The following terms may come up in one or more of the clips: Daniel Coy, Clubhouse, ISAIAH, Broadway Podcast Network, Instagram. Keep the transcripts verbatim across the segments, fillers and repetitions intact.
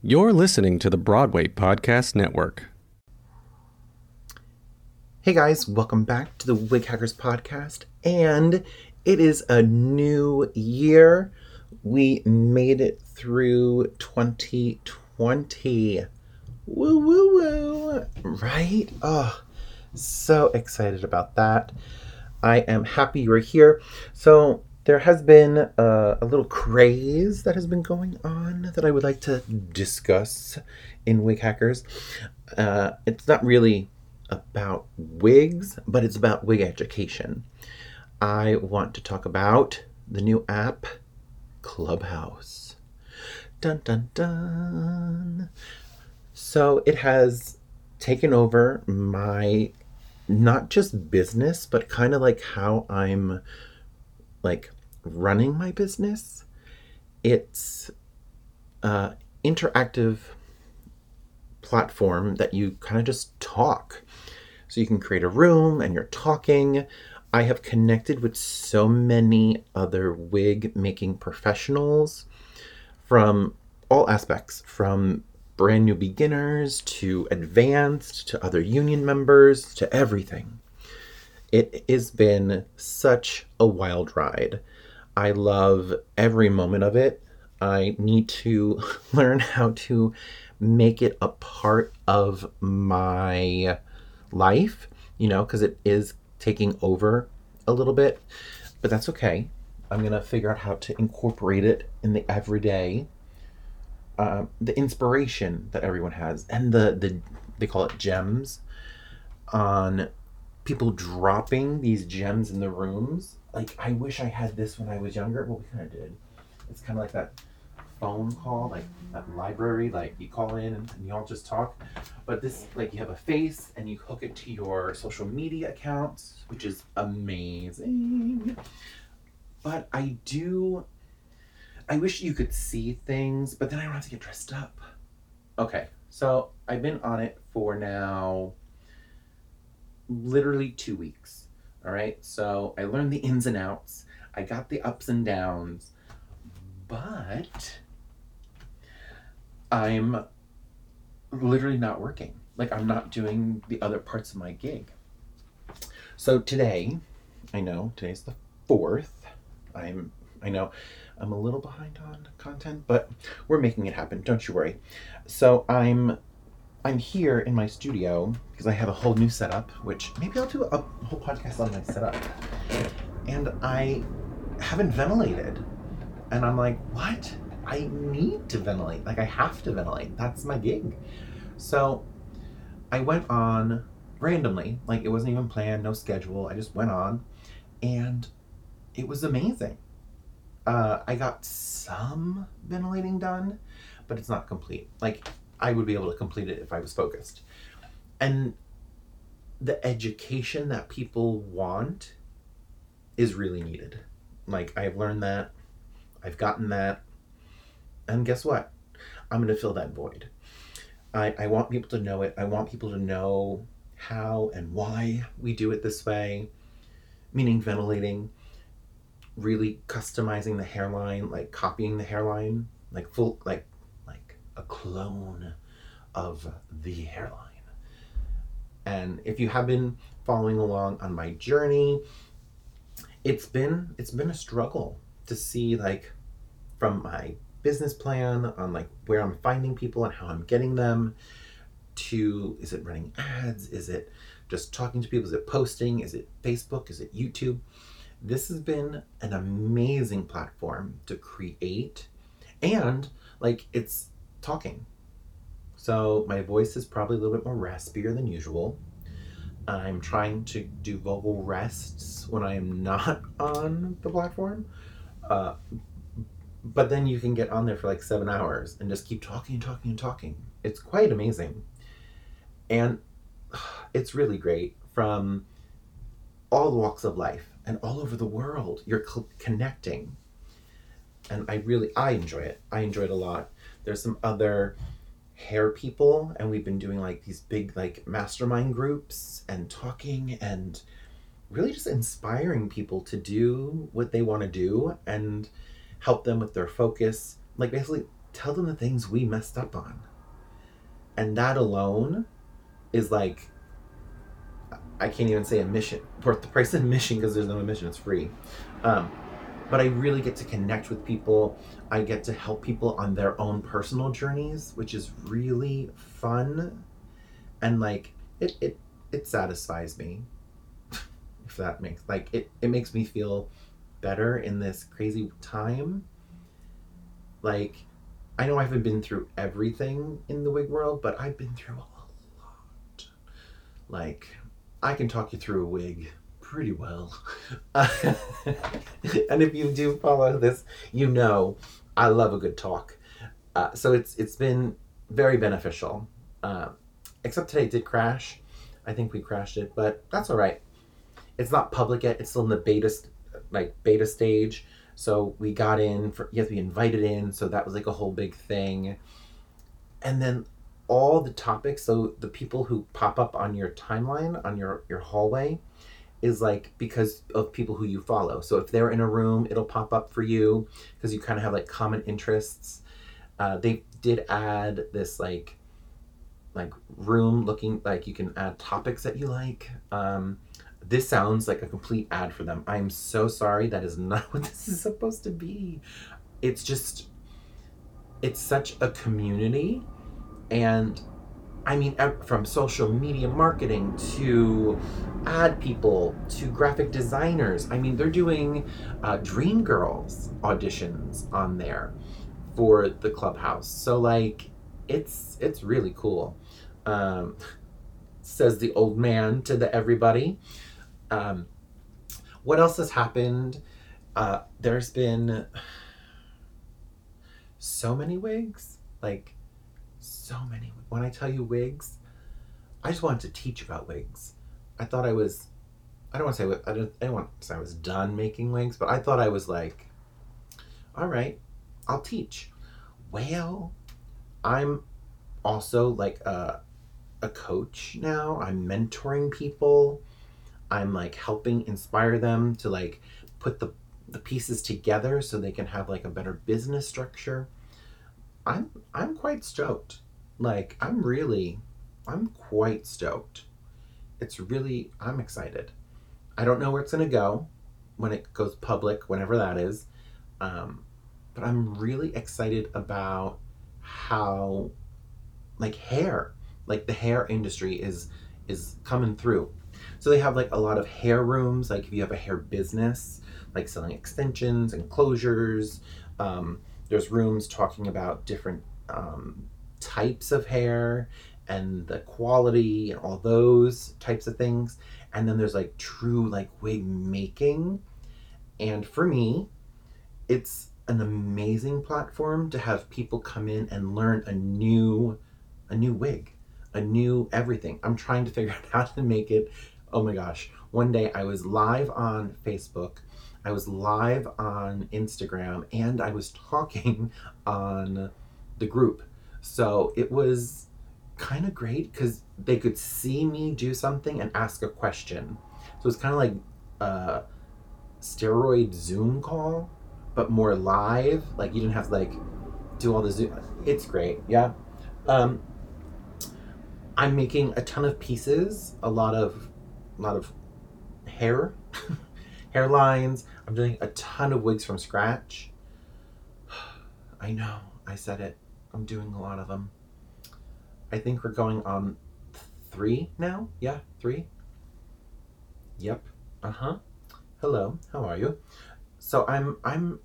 You're listening to the Broadway Podcast Network. Hey guys, welcome back to the Wig Hackers Podcast. And it is a new year. We made it through twenty twenty. Woo, woo, woo. Right? Oh, so excited about that. I am happy you're here. So there has been a, a little craze that has been going on that I would like to discuss in Wig Hackers. Uh, it's not really about wigs, but it's about wig education. I want to talk about the new app, Clubhouse. Dun, dun, dun. So it has taken over my, not just business, but kind of like how I'm like running my business. It's an interactive platform that you kind of just talk. So you can create a room and you're talking. I have connected with so many other wig making professionals from all aspects, from brand new beginners to advanced to other union members to everything. It has been such a wild ride. I love every moment of it. I need to learn how to make it a part of my life, you know, because it is taking over a little bit, but that's okay. I'm going to figure out how to incorporate it in the everyday, uh, the inspiration that everyone has and the, the, they call it gems, on people dropping these gems in the rooms. Like, I wish I had this when I was younger. Well, we kind of did. It's kind of like that phone call, like that library, like you call in and you all just talk. But this, like, you have a face and you hook it to your social media accounts, which is amazing. But I do, I wish you could see things, but then I don't have to get dressed up. Okay, so I've been on it for now literally two weeks. All right, so I learned the ins and outs. I got the ups and downs. But I'm literally not working. Like, I'm not doing the other parts of my gig. So today, I know today's the fourth. I'm, I know I'm a little behind on content, but we're making it happen. Don't you worry. So I'm, I'm here in my studio because I have a whole new setup, which maybe I'll do a whole podcast on my setup. And I haven't ventilated. And I'm like, what? I need to ventilate. Like, I have to ventilate. That's my gig. So I went on randomly. Like, it wasn't even planned, no schedule. I just went on, and it was amazing. Uh, I got some ventilating done, but it's not complete. Like, I would be able to complete it if I was focused. And the education that people want is really needed. Like, I've learned that. I've gotten that, and guess what? I'm going to fill that void. I, I want people to know it. I want people to know how and why we do it this way, meaning ventilating, really customizing the hairline, like copying the hairline, like full, like, like a clone of the hairline. And if you have been following along on my journey, it's been, it's been a struggle to see, like, from my business plan on, like, where I'm finding people and how I'm getting them to, is it running ads? Is it just talking to people? Is it posting? Is it Facebook? Is it YouTube? This has been an amazing platform to create, and like, it's talking. So my voice is probably a little bit more raspier than usual. I'm trying to do vocal rests when I am not on the platform. Uh, but then you can get on there for like seven hours and just keep talking and talking and talking. It's quite amazing. And it's really great, from all walks of life and all over the world. You're cl- connecting. And I really, I enjoy it. I enjoy it a lot. There's some other hair people, and we've been doing like these big like mastermind groups and talking and really just inspiring people to do what they want to do and help them with their focus. Like, basically tell them the things we messed up on. And that alone is like, I can't even say admission, worth the price of admission, because there's no admission, it's free. Um, but I really get to connect with people. I get to help people on their own personal journeys, which is really fun. And like, it it, it satisfies me, if that makes, like, it, it makes me feel better in this crazy time. Like, I know I haven't been through everything in the wig world, but I've been through a lot. Like, I can talk you through a wig pretty well. Uh, and if you do follow this, you know I love a good talk. Uh, so it's it's been very beneficial. Uh, except today it did crash. I think we crashed it, but that's all right. It's not public yet. It's still in the beta, like beta stage. So we got in, for, you have to be invited in. So that was like a whole big thing. And then all the topics, so the people who pop up on your timeline, on your, your hallway, is like because of people who you follow. So if they're in a room, it'll pop up for you because you kind of have like common interests. Uh, they did add this like like room looking, like you can add topics that you like. Um, this sounds like a complete ad for them. I'm so sorry, that is not what this is supposed to be. It's just, it's such a community. And I mean, from social media marketing to ad people to graphic designers, I mean, they're doing uh, Dream Girls auditions on there for the Clubhouse. So like, it's it's really cool. Um, says the old man to the everybody. Um, what else has happened? Uh, there's been so many wigs, like. So many. When I tell you wigs, I just wanted to teach about wigs. I thought I was, I don't want to say, I don't, I don't want to say I was done making wigs, but I thought I was like, all right, I'll teach. Well, I'm also like a, a coach now. I'm mentoring people. I'm like helping inspire them to like put the, the pieces together so they can have like a better business structure. I'm I'm quite stoked. Like, I'm really, I'm quite stoked. It's really, I'm excited. I don't know where it's going to go when it goes public, whenever that is. Um, but I'm really excited about how, like, hair, like the hair industry is is coming through. So they have like a lot of hair rooms, like if you have a hair business, like selling extensions and closures, um, there's rooms talking about different um, types of hair and the quality and all those types of things. And then there's like true like wig making. And for me, it's an amazing platform to have people come in and learn a new, a new wig, a new everything. I'm trying to figure out how to make it. Oh my gosh. One day I was live on Facebook, I was live on Instagram, and I was talking on the group. So it was kind of great because they could see me do something and ask a question. So it's kind of like a steroid Zoom call, but more live. Like you didn't have to like do all the Zoom. It's great. Yeah. Um, I'm making a ton of pieces, a lot of, a lot of hair. Hairlines. I'm doing a ton of wigs from scratch. I know, I said it. I'm doing a lot of them. I think we're going on three now. Yeah, three. Yep. Uh-huh. Hello, how are you? So I'm I'm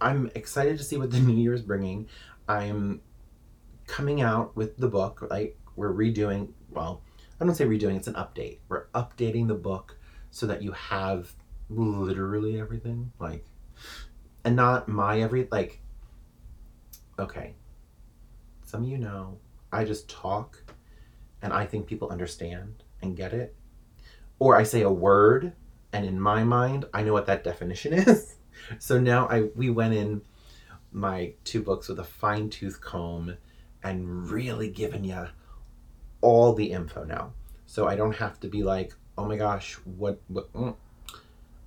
I'm excited to see what the new year is bringing. I'm coming out with the book, like we're redoing, well, I don't say redoing, it's an update. We're updating the book so that you have literally everything, like, and not my every, like, okay, some of you know, I just talk and I think people understand and get it, or I say a word and in my mind, I know what that definition is. So now I, we went in my two books with a fine tooth comb and really giving you all the info now. So I don't have to be like, oh my gosh, what, what, mm.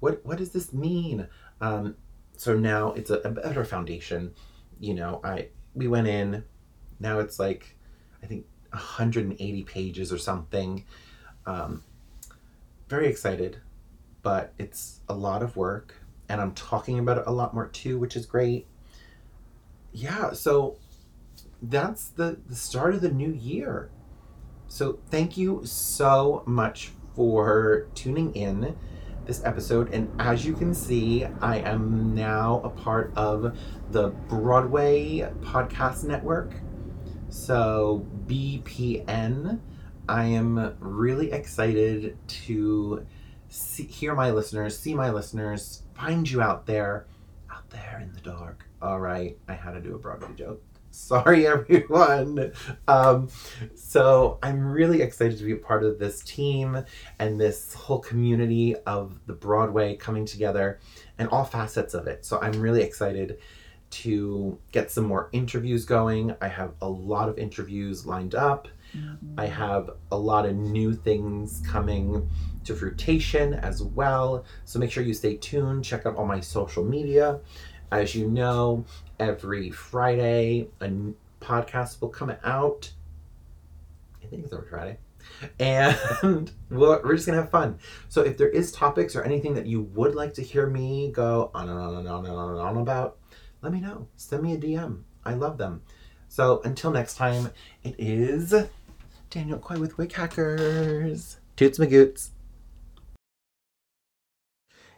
What what does this mean? Um, so now it's a, a better foundation. You know, I we went in. Now it's like, I think one hundred eighty pages or something. Um, very excited, but it's a lot of work, and I'm talking about it a lot more too, which is great. Yeah, so that's the, the start of the new year. So thank you so much for tuning in this episode. And as you can see, I am now a part of the Broadway Podcast Network. So B P N, I am really excited to see, hear my listeners, see my listeners, find you out there, out there in the dark. All right, I had to do a Broadway joke. Sorry, everyone. Um, so I'm really excited to be a part of this team and this whole community of the Broadway coming together and all facets of it. So I'm really excited to get some more interviews going. I have a lot of interviews lined up. Mm-hmm. I have a lot of new things coming to fruition as well. So make sure you stay tuned. Check out all my social media. As you know, every Friday, a podcast will come out. I think it's every Friday. And we'll, we're just going to have fun. So if there is topics or anything that you would like to hear me go on and on and on and on and on about, let me know. Send me a D M. I love them. So until next time, it is Daniel Coy with Wig Hackers. Toots my goots.